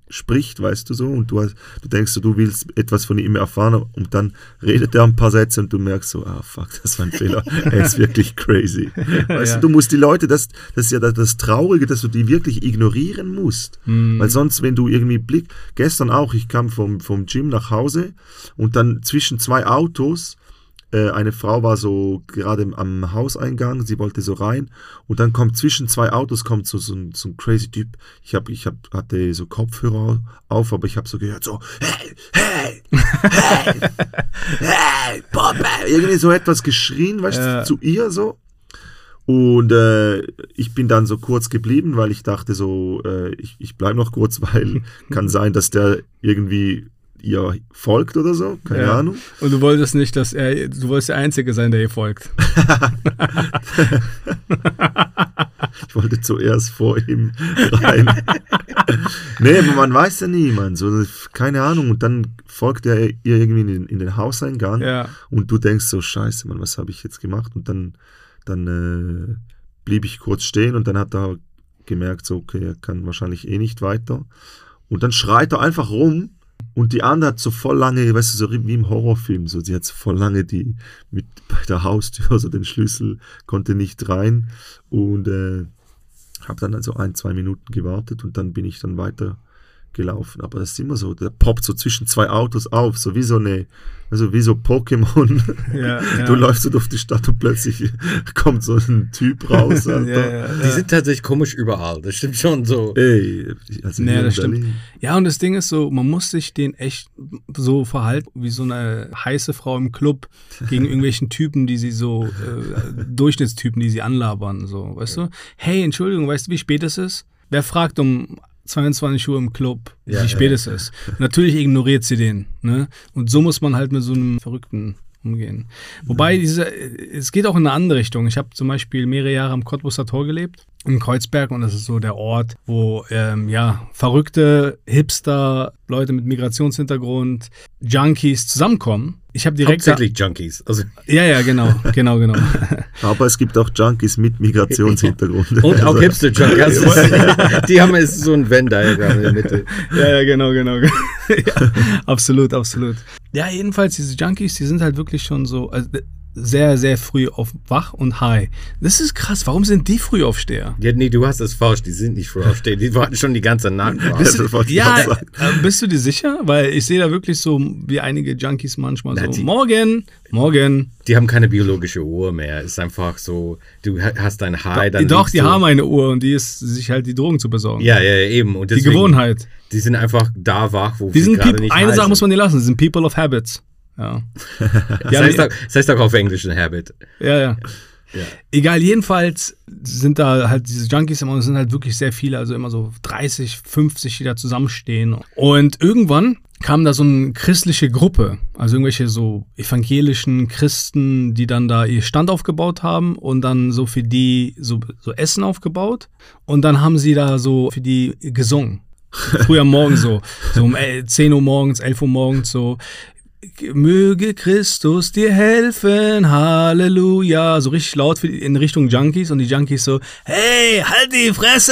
spricht, weißt du so, und du, hast, du denkst so, du willst etwas von ihm erfahren und dann redet er ein paar Sätze und du merkst so, ah, fuck, das war ein Fehler, er ist wirklich crazy. Weißt ja. du, du musst die Leute, das, das ist ja das, das Traurige, dass du die wirklich ignorieren musst, mhm. weil sonst, wenn du irgendwie blickst, gestern auch, ich kam vom, vom Gym nach Hause und dann zwischen zwei Autos, äh, eine Frau war so gerade am Hauseingang, sie wollte so rein und dann kommt zwischen zwei Autos kommt so, so, so ein crazy Typ. Ich, hab, ich hab, hatte so Kopfhörer auf, aber ich habe so gehört, so hey, hey, hey, hey, Papa, irgendwie so etwas geschrien, weißt du, ja. zu ihr so. Und äh, ich bin dann so kurz geblieben, weil ich dachte so, äh, ich, ich bleibe noch kurz, weil kann sein, dass der irgendwie ihr folgt oder so, keine ja. Ahnung. Und du wolltest nicht, dass er, du wolltest der Einzige sein, der ihr folgt. Ich wollte zuerst vor ihm rein. Nee, man weiß ja nie, man. So, keine Ahnung. Und dann folgt er ihr irgendwie in den, in den Hauseingang ja. und du denkst so, scheiße, Mann, was habe ich jetzt gemacht? Und dann, dann äh, blieb ich kurz stehen und dann hat er gemerkt, so, okay, er kann wahrscheinlich eh nicht weiter. Und dann schreit er einfach rum und die andere hat so voll lange, weißt du, so wie im Horrorfilm, so, sie hat so voll lange die mit bei der Haustür, so den Schlüssel, konnte nicht rein und äh, habe dann also ein, zwei Minuten gewartet und dann bin ich dann weitergelaufen. Aber das ist immer so, der poppt so zwischen zwei Autos auf, so wie so eine, also wie so Pokémon. Ja, ja. Du läufst so durch die Stadt und plötzlich kommt so ein Typ raus. Alter. Ja, ja, ja. Die sind tatsächlich komisch überall, das stimmt schon so. Ey, also nee, das stimmt. Ja, und das Ding ist so, man muss sich denen echt so verhalten, wie so eine heiße Frau im Club gegen irgendwelchen Typen, die sie so, äh, Durchschnittstypen, die sie anlabern, so, weißt ja. du? Hey, Entschuldigung, weißt du, wie spät es ist? Wer fragt um zweiundzwanzig Uhr im Club, ja, wie spät ja. es ist. Natürlich ignoriert sie den. Ne? Und so muss man halt mit so einem Verrückten umgehen. Wobei, diese, es geht auch in eine andere Richtung. Ich habe zum Beispiel mehrere Jahre am Cottbusser Tor gelebt, in Kreuzberg. Und das ist so der Ort, wo ähm, ja, verrückte Hipster, Leute mit Migrationshintergrund, Junkies zusammenkommen. Ich habe direkt Hauptsächlich Junkies. Also. Ja, ja, genau, genau, genau. Aber es gibt auch Junkies mit Migrationshintergrund. Und auch also. Hipster-Junkies. Die haben jetzt so ein Venn-Diagramm in der Mitte. Ja, ja, genau, genau. Ja, absolut, absolut. Ja, jedenfalls, diese Junkies, die sind halt wirklich schon so also sehr, sehr früh auf wach und high. Das ist krass. Warum sind die Frühaufsteher? Ja, nee, du hast das falsch. Die sind nicht Frühaufsteher. Die warten schon die ganze Nacht. Bist du, ja, bist du dir sicher? Weil ich sehe da wirklich so, wie einige Junkies manchmal Na, so, die, morgen, morgen. Die haben keine biologische Uhr mehr. Es ist einfach so, du hast dein High. Dann doch, die haben eine Uhr und die ist, sich halt die Drogen zu besorgen. Ja, ja, eben. Und deswegen, die Gewohnheit. Die sind einfach da wach, wo die sind gerade nicht Eine heißen. Sache muss man dir lassen. Die sind People of Habits. Ja. Das heißt, auch, das heißt auch auf Englisch ein Habit. Ja, ja. Ja. Egal, jedenfalls sind da halt diese Junkies immer, und es sind halt wirklich sehr viele, also immer so dreißig, fünfzig, die da zusammenstehen. Und irgendwann kam da so eine christliche Gruppe, also irgendwelche so evangelischen Christen, die dann da ihr Stand aufgebaut haben und dann so für die so, so Essen aufgebaut und dann haben sie da so für die gesungen. Früher morgens so, so um zehn Uhr morgens, elf Uhr morgens so. Möge Christus dir helfen, Halleluja. So richtig laut in Richtung Junkies und die Junkies so, hey, halt die Fresse!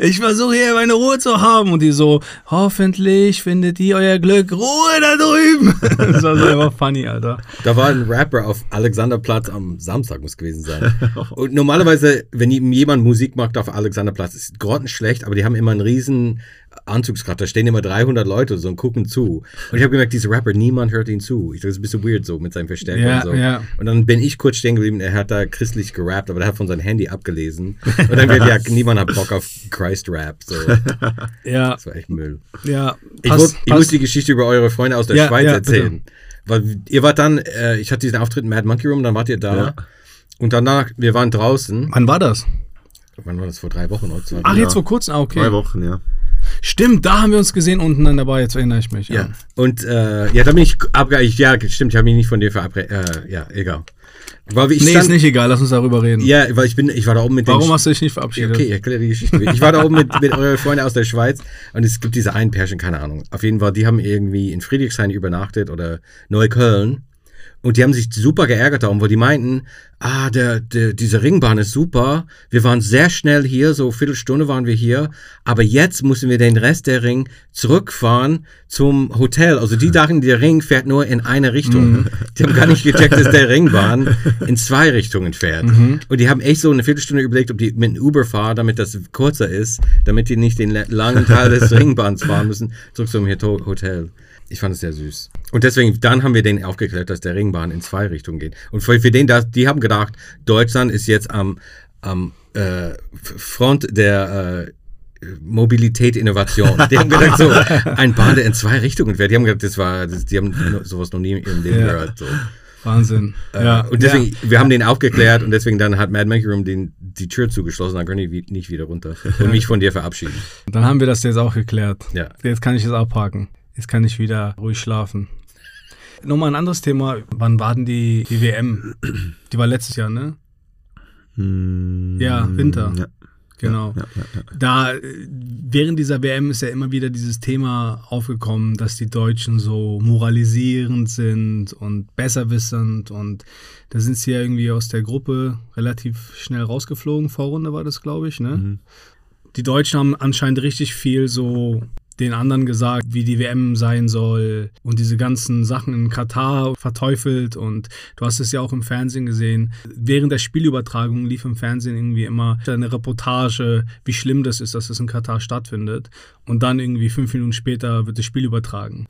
Ich versuche hier meine Ruhe zu haben. Und die so, hoffentlich findet ihr euer Glück. Ruhe da drüben! Das war so immer funny, Alter. Da war ein Rapper auf Alexanderplatz am Samstag, muss gewesen sein. Und normalerweise, wenn jemand Musik macht auf Alexanderplatz, ist grottenschlecht, aber die haben immer einen riesen Anzugskraft, da stehen immer dreihundert Leute so und gucken zu. Und ich habe gemerkt, dieser Rapper, niemand hört ihn zu. Ich dachte, das ist ein bisschen weird so mit seinem Verstärker yeah, und so. Yeah. Und dann bin ich kurz stehen geblieben, er hat da christlich gerappt, aber er hat von seinem Handy abgelesen. Und dann wird ja, niemand hat Bock auf Christ-Rap. So. Ja. Das war echt Müll. Ja. Ich, pass, wollt, pass. ich muss die Geschichte über eure Freunde aus der ja, Schweiz ja, erzählen. Bitte. Weil ihr wart dann, äh, ich hatte diesen Auftritt in Mad Monkey Room, dann wart ihr da. Ja. Und danach, wir waren draußen. Wann war das? Wann war das? Vor drei Wochen oder so. Ach, ja. Jetzt vor kurzem, okay. Drei Wochen, ja. Stimmt, da haben wir uns gesehen unten an der Bar, jetzt erinnere ich mich. Ja, ja. Und äh, ja, da bin ich abgeeicht. Ja, stimmt, ich habe mich nicht von dir verabredet. Äh, ja, egal. Weil ich nee, stand, ist nicht egal, lass uns darüber reden. Ja, weil ich bin, ich war da oben mit Warum den, hast du dich nicht verabschiedet? Okay, ich erkläre die Geschichte. Ich war da oben mit, mit euren Freunden aus der Schweiz und es gibt diese einen Pärchen, keine Ahnung. Auf jeden Fall, die haben irgendwie in Friedrichshain übernachtet oder Neukölln. Und die haben sich super geärgert darum, weil die meinten, ah, der, der, diese Ringbahn ist super, wir waren sehr schnell hier, so eine Viertelstunde waren wir hier, aber jetzt müssen wir den Rest der Ring zurückfahren zum Hotel. Also die dachten, der Ring fährt nur in eine Richtung. Mhm. Die haben gar nicht gecheckt, dass der Ringbahn in zwei Richtungen fährt. Mhm. Und die haben echt so eine Viertelstunde überlegt, ob die mit einem Uber fahren, damit das kürzer ist, damit die nicht den langen Teil des Ringbahns fahren müssen, zurück zum Hotel. Ich fand es sehr süß. Und deswegen, dann haben wir denen aufgeklärt, dass der Ringbahn in zwei Richtungen geht. Und für, für den, das, die haben gedacht, Deutschland ist jetzt am, am äh, Front der äh, Mobilität, Innovation. Die haben gedacht, so ein Bahn, der in zwei Richtungen fährt. Die haben gedacht, das war, das, die haben sowas noch nie in ihrem Leben ja. gehört. So. Wahnsinn. Äh, ja. Und deswegen, ja. wir haben den aufgeklärt und deswegen dann hat Mad Monkey Room den, die Tür zugeschlossen, dann können die wie, nicht wieder runter und mich von dir verabschieden. Dann haben wir das jetzt auch geklärt. Ja. Jetzt kann ich das abhaken. Jetzt kann ich wieder ruhig schlafen. Nochmal ein anderes Thema. Wann war denn die, die W M? Die war letztes Jahr, ne? Mm, ja, Winter. Ja, Genau. Ja, ja, ja, ja. Da, während dieser W M ist ja immer wieder dieses Thema aufgekommen, dass die Deutschen so moralisierend sind und besserwissend, und da sind sie ja irgendwie aus der Gruppe relativ schnell rausgeflogen. Vorrunde war das, glaube ich, ne? Mhm. Die Deutschen haben anscheinend richtig viel so den anderen gesagt, wie die W M sein soll, und diese ganzen Sachen in Katar verteufelt, und du hast es ja auch im Fernsehen gesehen. Während der Spielübertragung lief im Fernsehen irgendwie immer eine Reportage, wie schlimm das ist, dass es in Katar stattfindet, und dann irgendwie fünf Minuten später wird das Spiel übertragen,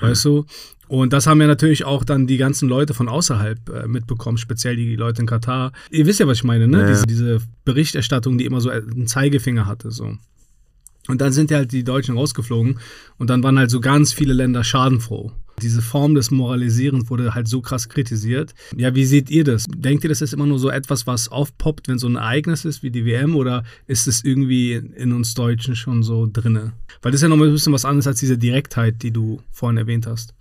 weißt du? Und das haben ja natürlich auch dann die ganzen Leute von außerhalb äh, mitbekommen, speziell die Leute in Katar. Ihr wisst ja, was ich meine, ne? Ja. Diese, diese Berichterstattung, die immer so einen Zeigefinger hatte, so. Und dann sind ja halt die Deutschen rausgeflogen, und dann waren halt so ganz viele Länder schadenfroh. Diese Form des Moralisierens wurde halt so krass kritisiert. Ja, wie seht ihr das? Denkt ihr, das ist immer nur so etwas, was aufpoppt, wenn so ein Ereignis ist wie die W M, oder ist es irgendwie in uns Deutschen schon so drinne? Weil das ist ja noch mal ein bisschen was anderes als diese Direktheit, die du vorhin erwähnt hast.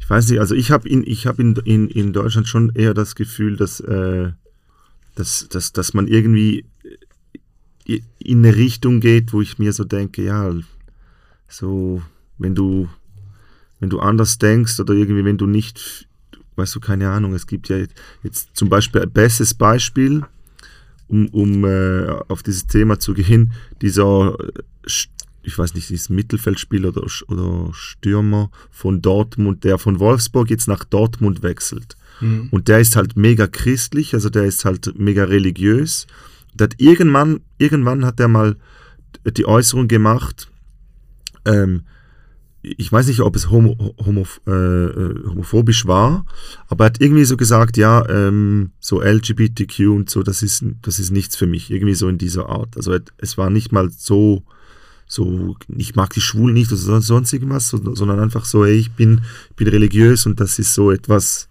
Ich weiß nicht, also ich habe in, ich hab in, in, in Deutschland schon eher das Gefühl, dass, äh, dass, dass, dass man irgendwie in eine Richtung geht, wo ich mir so denke, ja, so, wenn du, wenn du anders denkst oder irgendwie, wenn du nicht, weißt du, keine Ahnung, es gibt ja jetzt zum Beispiel ein bestes Beispiel, um, um äh, auf dieses Thema zu gehen, dieser, ich weiß nicht, dieses Mittelfeldspieler oder, oder Stürmer von Dortmund, der von Wolfsburg jetzt nach Dortmund wechselt. Mhm. Und der ist halt mega christlich, also der ist halt mega religiös. Das irgendwann, irgendwann hat er mal die Äußerung gemacht, ähm, ich weiß nicht, ob es homo, homo, äh, homophobisch war, aber er hat irgendwie so gesagt, ja, ähm, so L G B T Q und so, das ist, das ist nichts für mich, irgendwie so in dieser Art. Also es war nicht mal so, so ich mag die Schwulen nicht oder sonst irgendwas, sondern einfach so, ey, ich bin, bin religiös und das ist so etwas...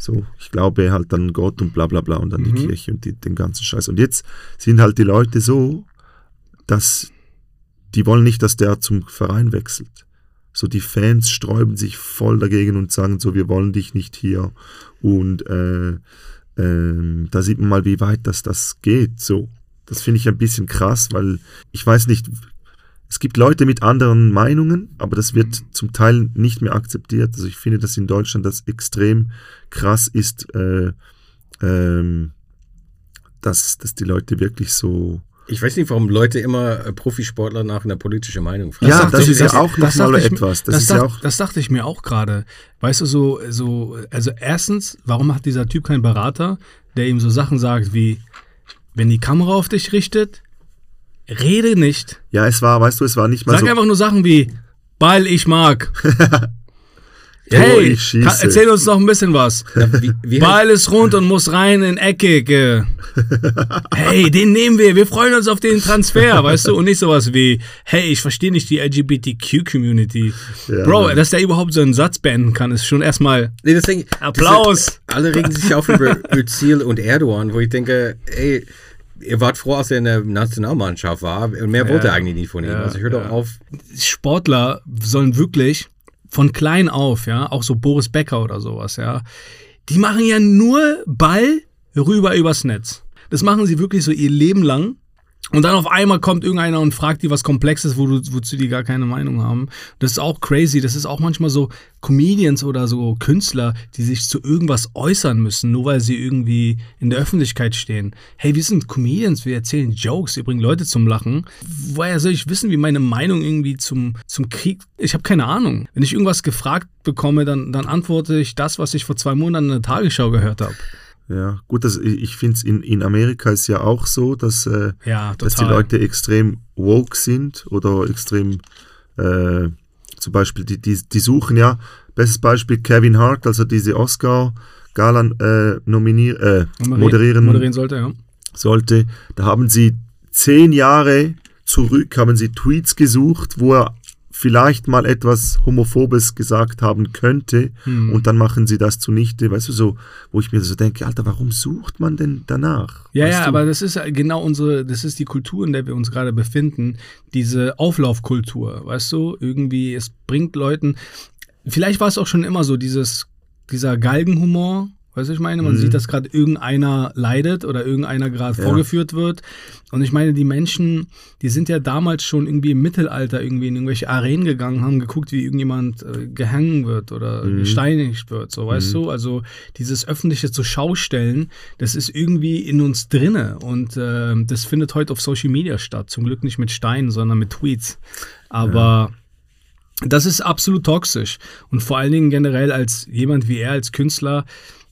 So, ich glaube halt an Gott und bla bla bla und an die mhm. Kirche und die, den ganzen Scheiß. Und jetzt sind halt die Leute so, dass die wollen nicht, dass der zum Verein wechselt. So, die Fans sträuben sich voll dagegen und sagen so, wir wollen dich nicht hier. Und äh, äh, da sieht man mal, wie weit das, das geht. So, das finde ich ein bisschen krass, weil ich weiß nicht, es gibt Leute mit anderen Meinungen, aber das wird zum Teil nicht mehr akzeptiert. Also ich finde, dass in Deutschland das extrem krass ist, äh, ähm, dass, dass die Leute wirklich so... Ich weiß nicht, warum Leute immer Profisportler nach einer politischen Meinung fragen. Ja, das ist ja auch noch mal etwas. Das dachte ich mir auch gerade. Weißt du, so, so, also erstens, warum hat dieser Typ keinen Berater, der ihm so Sachen sagt wie, wenn die Kamera auf dich richtet... Rede nicht. Ja, es war, weißt du, es war nicht mal Sag so. Sag einfach nur Sachen wie, Ball, ich mag. Hey, ich kann, erzähl uns noch ein bisschen was. Ja, wie, wie Ball ist rund und muss rein in Eckige. Hey, den nehmen wir, wir freuen uns auf den Transfer, weißt du? Und nicht sowas wie, hey, ich verstehe nicht die L G B T Q-Community. Ja, Bro, dass der überhaupt so einen Satz beenden kann, ist schon erstmal nee, deswegen, Applaus. Deswegen, alle regen sich auf über Özil und Erdogan, wo ich denke, ey, ihr wart froh, als er in der Nationalmannschaft war. Mehr ja, wollte er eigentlich nicht von ihm. Ja, also ich höre ja. doch auf. Sportler sollen wirklich von klein auf, ja, auch so Boris Becker oder sowas, ja, die machen ja nur Ball rüber übers Netz. Das machen sie wirklich so ihr Leben lang. Und dann auf einmal kommt irgendeiner und fragt die was Komplexes, wo du, wozu die gar keine Meinung haben. Das ist auch crazy. Das ist auch manchmal so Comedians oder so Künstler, die sich zu irgendwas äußern müssen, nur weil sie irgendwie in der Öffentlichkeit stehen. Hey, wir sind Comedians, wir erzählen Jokes, wir bringen Leute zum Lachen. Woher soll ich wissen, wie meine Meinung irgendwie zum, zum Krieg... Ich habe keine Ahnung. Wenn ich irgendwas gefragt bekomme, dann, dann antworte ich das, was ich vor zwei Monaten in der Tagesschau gehört habe. Ja, gut, das, ich finde es in, in Amerika ist ja auch so, dass, äh, ja, dass die Leute extrem woke sind oder extrem, äh, zum Beispiel, die, die, die suchen ja, bestes Beispiel Kevin Hart, also diese Oscar-Galan äh, nominier, äh, moderieren, moderieren, moderieren sollte, ja. sollte, da haben sie zehn Jahre zurück, haben sie Tweets gesucht, wo er vielleicht mal etwas Homophobes gesagt haben könnte hm. und dann machen sie das zunichte, weißt du, so, wo ich mir so denke, Alter, warum sucht man denn danach? Ja, weißt ja, du? Aber das ist genau unsere, das ist die Kultur, in der wir uns gerade befinden, diese Auflaufkultur, weißt du, irgendwie, es bringt Leuten, vielleicht war es auch schon immer so, dieses, dieser Galgenhumor, Weißt du, ich meine, man mhm. sieht, dass gerade irgendeiner leidet oder irgendeiner gerade ja. vorgeführt wird. Und ich meine, die Menschen, die sind ja damals schon irgendwie im Mittelalter irgendwie in irgendwelche Arenen gegangen, haben geguckt, wie irgendjemand äh, gehangen wird oder mhm. gesteinigt wird, so, weißt mhm. du? Also dieses öffentliche zur Schau stellen, das ist irgendwie in uns drinne. Und äh, das findet heute auf Social Media statt. Zum Glück nicht mit Steinen, sondern mit Tweets. Aber... Ja. Das ist absolut toxisch und vor allen Dingen generell als jemand wie er, als Künstler,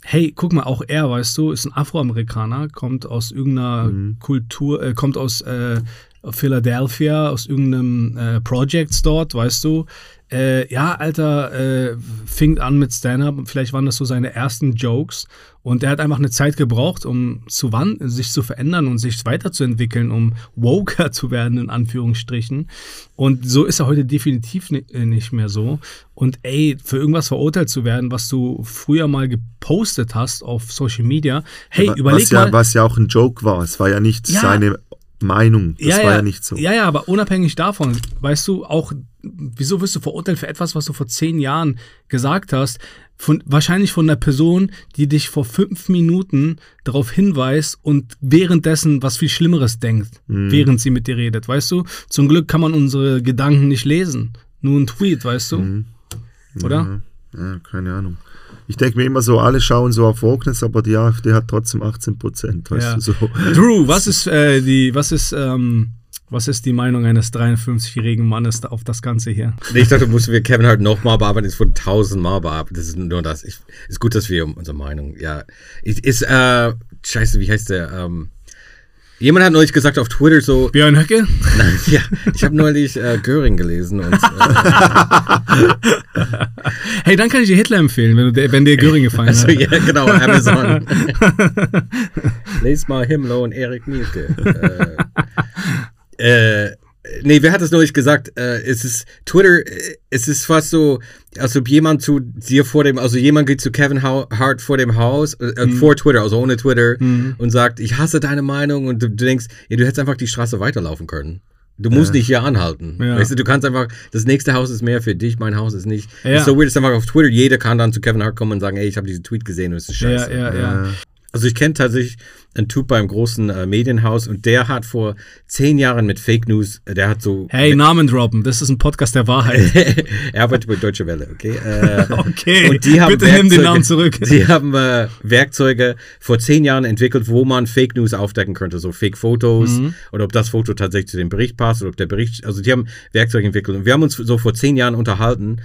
hey, guck mal, auch er, weißt du, ist ein Afroamerikaner, kommt aus irgendeiner mhm. Kultur, äh, kommt aus äh, Philadelphia, aus irgendeinem äh, Projects dort, weißt du, äh, ja, Alter, äh, fing an mit Stand-Up, vielleicht waren das so seine ersten Jokes und er hat einfach eine Zeit gebraucht, um zu wandeln, sich zu verändern und sich weiterzuentwickeln, um woker zu werden, in Anführungsstrichen, und so ist er heute definitiv nicht mehr so. Und ey, für irgendwas verurteilt zu werden, was du früher mal gepostet hast auf Social Media, hey, aber überleg was ja, mal. Was ja auch ein Joke war, es war ja nicht ja, seine... Meinung, das ja, war ja, ja nicht so. Ja, ja, aber unabhängig davon, weißt du, auch, wieso wirst du verurteilt für etwas, was du vor zehn Jahren gesagt hast, von, wahrscheinlich von einer Person, die dich vor fünf Minuten darauf hinweist und währenddessen was viel Schlimmeres denkt, mhm. während sie mit dir redet, weißt du? Zum Glück kann man unsere Gedanken nicht lesen, nur ein Tweet, weißt du? Mhm. Oder? Ja, ja, keine Ahnung. Ich denke mir immer so, alle schauen so auf Wokeness, aber die AfD hat trotzdem achtzehn Prozent, weißt ja. du so. Drew, was ist, äh, die, was, ist, ähm, was ist die Meinung eines dreiundfünfzigjährigen Mannes auf das Ganze hier? Nee, ich dachte, mussten wir Kevin Hart nochmal bearbeiten, es wurde tausendmal bearbeitet, das ist nur das. Ich, ist gut, dass wir unsere Meinung, ja. Ist, ist äh, scheiße, wie heißt der, ähm, jemand hat neulich gesagt auf Twitter so... Björn Höcke? Nein, ja, ich habe neulich äh, Göring gelesen. Und, äh, hey, dann kann ich dir Hitler empfehlen, wenn, du, wenn dir Göring gefallen hat. Also, ja, genau, Amazon. Les mal Himmler und Erik Mielke. Äh, äh, nee, wer hat das neulich gesagt? Äh, es ist Twitter, es ist fast so, als ob jemand zu dir vor dem... Also jemand geht zu Kevin Hart vor dem Haus, äh, mhm. vor Twitter, also ohne Twitter, mhm. und sagt, ich hasse deine Meinung. Und du, du denkst, ja, du hättest einfach die Straße weiterlaufen können. Du musst äh. nicht hier anhalten. Ja. Weißt du, du kannst einfach, das nächste Haus ist mehr für dich, mein Haus ist nicht. Ja. Das ist so weird, ist einfach auf Twitter, jeder kann dann zu Kevin Hart kommen und sagen, ey, ich habe diesen Tweet gesehen und es ist scheiße. Ja, ja, ja. Ja. Also ich kenne tatsächlich einen Typ beim großen äh, Medienhaus und der hat vor zehn Jahren mit Fake News, der hat so... Hey, Namen droppen, das ist ein Podcast der Wahrheit. Er arbeitet bei Deutsche Welle, okay? Äh, okay, und die haben bitte Werkzeuge, nimm den Namen zurück. Die haben äh, Werkzeuge vor zehn Jahren entwickelt, wo man Fake News aufdecken könnte, so Fake-Fotos mhm. oder ob das Foto tatsächlich zu dem Bericht passt oder ob der Bericht... Also die haben Werkzeuge entwickelt und wir haben uns so vor zehn Jahren unterhalten.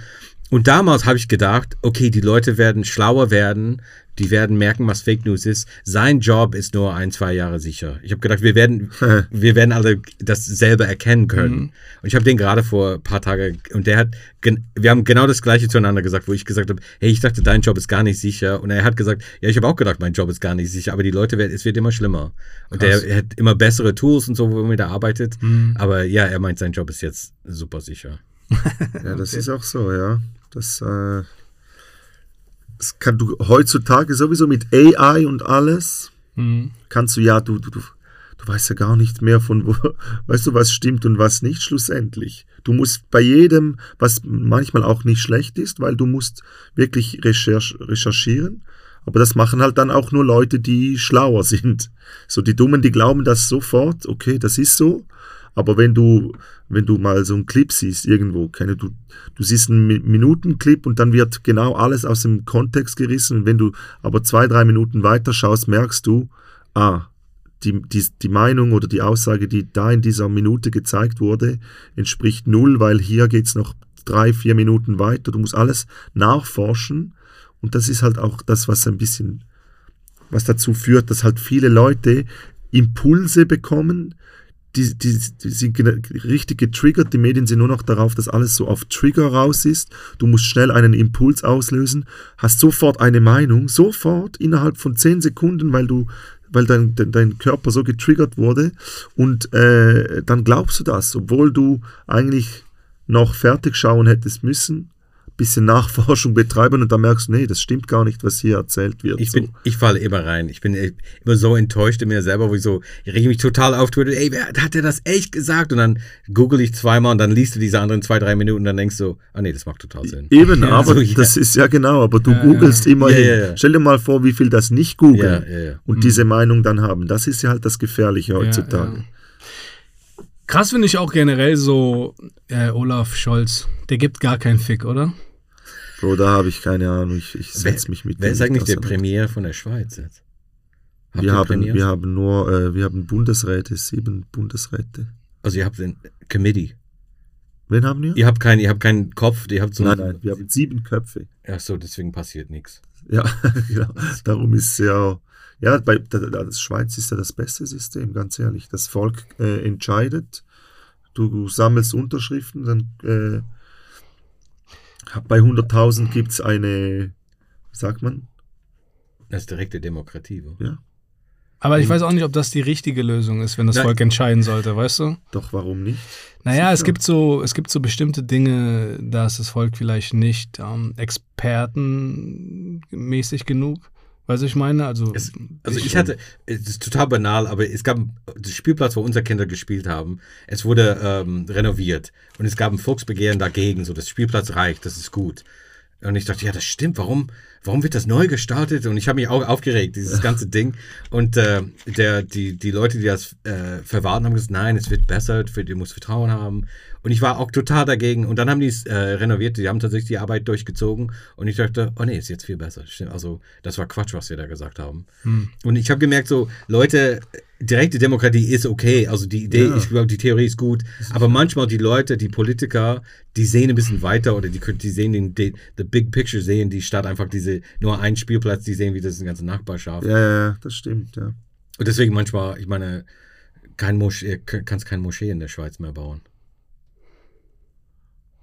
Und damals habe ich gedacht, okay, die Leute werden schlauer werden, die werden merken, was Fake News ist. Sein Job ist nur ein, zwei Jahre sicher. Ich habe gedacht, wir werden, wir werden alle das selber erkennen können. Mhm. Und ich habe den gerade vor ein paar Tagen, und der hat, wir haben genau das Gleiche zueinander gesagt, wo ich gesagt habe, hey, ich dachte, dein Job ist gar nicht sicher. Und er hat gesagt, ja, ich habe auch gedacht, mein Job ist gar nicht sicher, aber die Leute werden, es wird immer schlimmer. Und der, er hat immer bessere Tools und so, womit er arbeitet. Mhm. Aber ja, er meint, sein Job ist jetzt super sicher. Ja, das okay. ist auch so, ja. Das, äh, das kann du heutzutage sowieso mit A I und alles, mhm. kannst du ja, du, du, du, du weißt ja gar nicht mehr von wo, weißt du, was stimmt und was nicht schlussendlich. Du musst bei jedem, was manchmal auch nicht schlecht ist, weil du musst wirklich recherch, recherchieren, aber das machen halt dann auch nur Leute, die schlauer sind. So die Dummen, die glauben das sofort, okay, das ist so. Aber wenn du, wenn du mal so einen Clip siehst irgendwo, keine, du, du siehst einen Minutenclip und dann wird genau alles aus dem Kontext gerissen. Und wenn du aber zwei, drei Minuten weiter schaust, merkst du, ah, die, die, die Meinung oder die Aussage, die da in dieser Minute gezeigt wurde, entspricht null, weil hier geht es noch drei, vier Minuten weiter. Du musst alles nachforschen. Und das ist halt auch das, was ein bisschen, was dazu führt, dass halt viele Leute Impulse bekommen, Die, die, die sind richtig getriggert, die Medien sind nur noch darauf, dass alles so auf Trigger raus ist, du musst schnell einen Impuls auslösen, hast sofort eine Meinung, sofort, innerhalb von zehn Sekunden, weil du, weil dein, dein Körper so getriggert wurde und äh, dann glaubst du das, obwohl du eigentlich noch fertig schauen hättest müssen, bisschen Nachforschung betreiben und dann merkst du, nee, das stimmt gar nicht, was hier erzählt wird. Ich, so. bin, ich falle immer rein. Ich bin immer so enttäuscht in mir selber, wo ich so, ich rege mich total auf Twitter, ey, wer hat der das echt gesagt? Und dann google ich zweimal und dann liest du diese anderen zwei, drei Minuten und dann denkst du, ah nee, das macht total Sinn. Eben, ja, aber so, ja. das ist ja genau, aber du ja, googelst ja. immerhin. Ja, ja, ja. Stell dir mal vor, wie viel das nicht googeln ja, ja, ja. und hm. diese Meinung dann haben. Das ist ja halt das Gefährliche heutzutage. Ja, ja. Krass finde ich auch generell so äh, Olaf Scholz, der gibt gar keinen Fick, oder? Bro, da habe ich keine Ahnung, ich, ich setze mich mit. Wer ist eigentlich der Premier von der Schweiz jetzt? Habt wir, haben, wir haben nur, äh, wir haben Bundesräte, sieben Bundesräte. Also ihr habt den Committee. Wen haben wir? Ihr habt keinen, ihr habt keinen Kopf, ihr habt so Nein, nein, wir haben sieben Köpfe. Ach so, deswegen passiert nichts. Ja, ja, darum ist es ja... Ja, bei der Schweiz ist ja das beste System, ganz ehrlich. Das Volk äh, entscheidet, du, du sammelst Unterschriften, dann äh, bei hunderttausend gibt es eine, wie sagt man? Das ist direkte Demokratie, wo? Ja. Aber ich weiß auch nicht, ob das die richtige Lösung ist, wenn das Nein. Volk entscheiden sollte, weißt du? Doch, warum nicht? Naja, es gibt, so, es gibt so bestimmte Dinge, da ist das Volk vielleicht nicht ähm, expertenmäßig genug. Weiß ich meine? Also, es, also ich hatte, es ist total banal, aber es gab den Spielplatz, wo unsere Kinder gespielt haben. Es wurde ähm, renoviert und es gab ein Volksbegehren dagegen. So, das Spielplatz reicht, das ist gut. Und ich dachte, ja, das stimmt. Warum, warum wird das neu gestartet? Und ich habe mich auch aufgeregt, dieses ganze Ding. Und äh, der, die, die Leute, die das äh, verwahrten, haben gesagt, nein, es wird besser, ihr müsst Vertrauen haben. Und ich war auch total dagegen. Und dann haben die es äh, renoviert, die haben tatsächlich die Arbeit durchgezogen. Und ich dachte, oh nee, ist jetzt viel besser. Also das war Quatsch, was wir da gesagt haben. Hm. Und ich habe gemerkt, so Leute, direkte Demokratie ist okay. Also die Idee, ja. ich glaube, die Theorie ist gut. Ist aber manchmal die Leute, die Politiker, die sehen ein bisschen weiter oder die, die sehen den, den the big picture, sehen die statt einfach diese nur einen Spielplatz, die sehen, wie das eine ganze Nachbarschaft. Ja, ja, das stimmt, ja. Und deswegen manchmal, ich meine, kein Moschee, kannst keine Moschee in der Schweiz mehr bauen.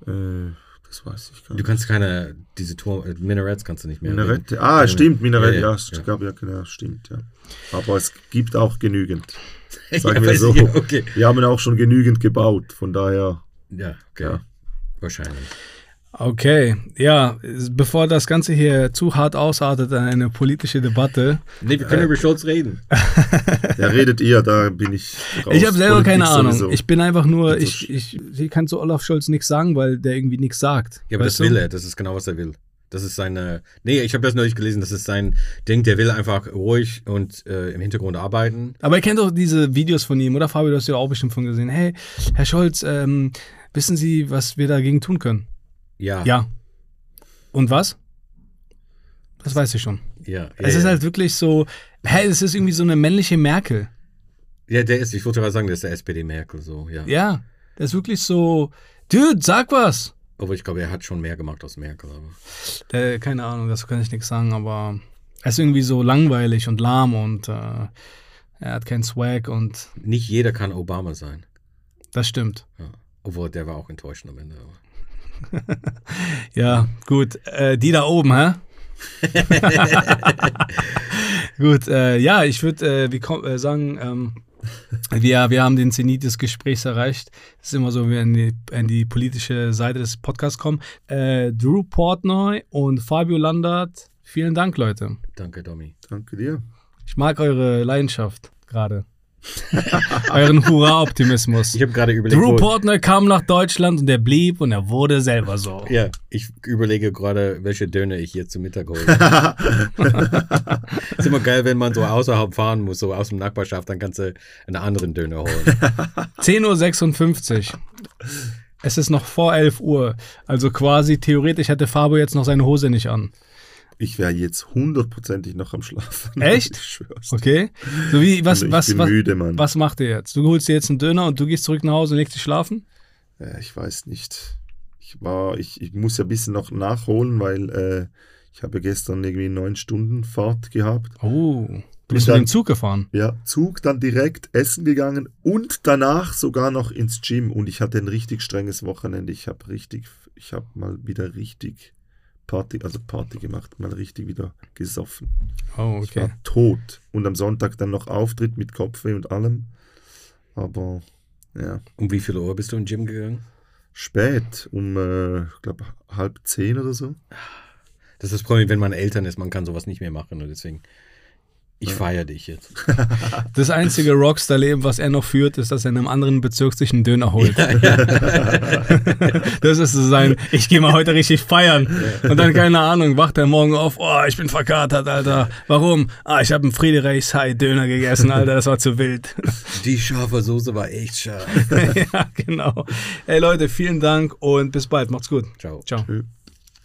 Äh, das weiß ich gar nicht. Du kannst keine, diese Turm, Minarets kannst du nicht mehr. Minarette, ah, stimmt, Minarette, ja, ja, ja, gab ja, ja, stimmt, ja. Aber es gibt auch genügend, sagen ja, wir so. Ja, okay. Wir haben auch schon genügend gebaut, von daher. Ja, okay, ja. Wahrscheinlich. Okay, ja, bevor das Ganze hier zu hart ausartet an eine politische Debatte. Nee, wir können äh, über Scholz reden. Ja, redet ihr, da bin ich raus. Ich habe selber Politik keine Ahnung. Sowieso. Ich bin einfach nur, bin so ich, ich, ich kann zu Olaf Scholz nichts sagen, weil der irgendwie nichts sagt. Ja, aber das will er, das ist genau, was er will. Das ist seine, nee, ich habe das neulich gelesen, das ist sein Ding, der will einfach ruhig und äh, im Hintergrund arbeiten. Aber ihr kennt doch diese Videos von ihm, oder Fabio, du hast ja auch bestimmt von gesehen. Hey, Herr Scholz, ähm, wissen Sie, was wir dagegen tun können? Ja. Ja. Und was? Das weiß ich schon. Ja. ja es ist ja. halt wirklich so, hä, es ist irgendwie so eine männliche Merkel. Ja, der ist, ich wollte gerade sagen, der ist der S P D-Merkel, so, ja. Ja, der ist wirklich so, dude, sag was. Aber ich glaube, er hat schon mehr gemacht als Merkel. Aber. Äh, keine Ahnung, dazu kann ich nichts sagen, aber er ist irgendwie so langweilig und lahm und äh, er hat keinen Swag und... Nicht jeder kann Obama sein. Das stimmt. Ja. Obwohl, der war auch enttäuschend am Ende, aber... Ja, gut. Äh, die da oben, hä? Gut, äh, ja, ich würde äh, äh, sagen, ähm, wir, wir haben den Zenit des Gesprächs erreicht. Es ist immer so, wenn wir an die, an die politische Seite des Podcasts kommen. Äh, Drew Portnoy und Fabio Landert, vielen Dank, Leute. Danke, Domi. Danke dir. Ich mag eure Leidenschaft gerade. Euren Hurra-Optimismus. Ich habe gerade überlegt. Drew Portnoy kam nach Deutschland und er blieb und er wurde selber so. Ja, ich überlege gerade, welche Döner ich hier zum Mittag hole. Ist immer geil, wenn man so außerhalb fahren muss, so aus dem Nachbarschaft, dann kannst du einen anderen Döner holen. zehn Uhr sechsundfünfzig. Es ist noch vor elf Uhr. Also quasi theoretisch hätte Fabio jetzt noch seine Hose nicht an. Ich wäre jetzt hundertprozentig noch am Schlafen. Echt? Ich schwör's. Okay. So wie, was, ich was, bin was, müde, Mann. Was macht ihr jetzt? Du holst dir jetzt einen Döner und du gehst zurück nach Hause und legst dich schlafen? Äh, ich weiß nicht. Ich, war, ich, ich muss ja ein bisschen noch nachholen, weil äh, ich habe gestern irgendwie neun Stunden Fahrt gehabt. Oh, du bist mit dem Zug gefahren? Ja, Zug, dann direkt essen gegangen und danach sogar noch ins Gym. Und ich hatte ein richtig strenges Wochenende. Ich habe richtig, ich habe mal wieder richtig... Party, also Party gemacht, mal richtig wieder gesoffen. Oh, okay. Ich war tot. Und am Sonntag dann noch Auftritt mit Kopfweh und allem. Aber, ja. Um wie viel Uhr bist du ins Gym gegangen? spät, um, äh, ich glaube, halb zehn oder so. Das ist das Problem, wenn man Eltern ist, man kann sowas nicht mehr machen und deswegen, ich feiere dich jetzt. Das einzige Rockstar-Leben, was er noch führt, ist, dass er in einem anderen Bezirk sich einen Döner holt. Ja, ja. Das ist so sein, ich gehe mal heute richtig feiern. Ja. Und dann, keine Ahnung, wacht er morgen auf, oh, ich bin verkatert, Alter. Warum? Ah, ich habe einen Friedrichshai-Döner gegessen, Alter, das war zu wild. Die scharfe Soße war echt scharf. Ja, genau. Ey Leute, vielen Dank und bis bald. Macht's gut. Ciao. Ciao. Tschö.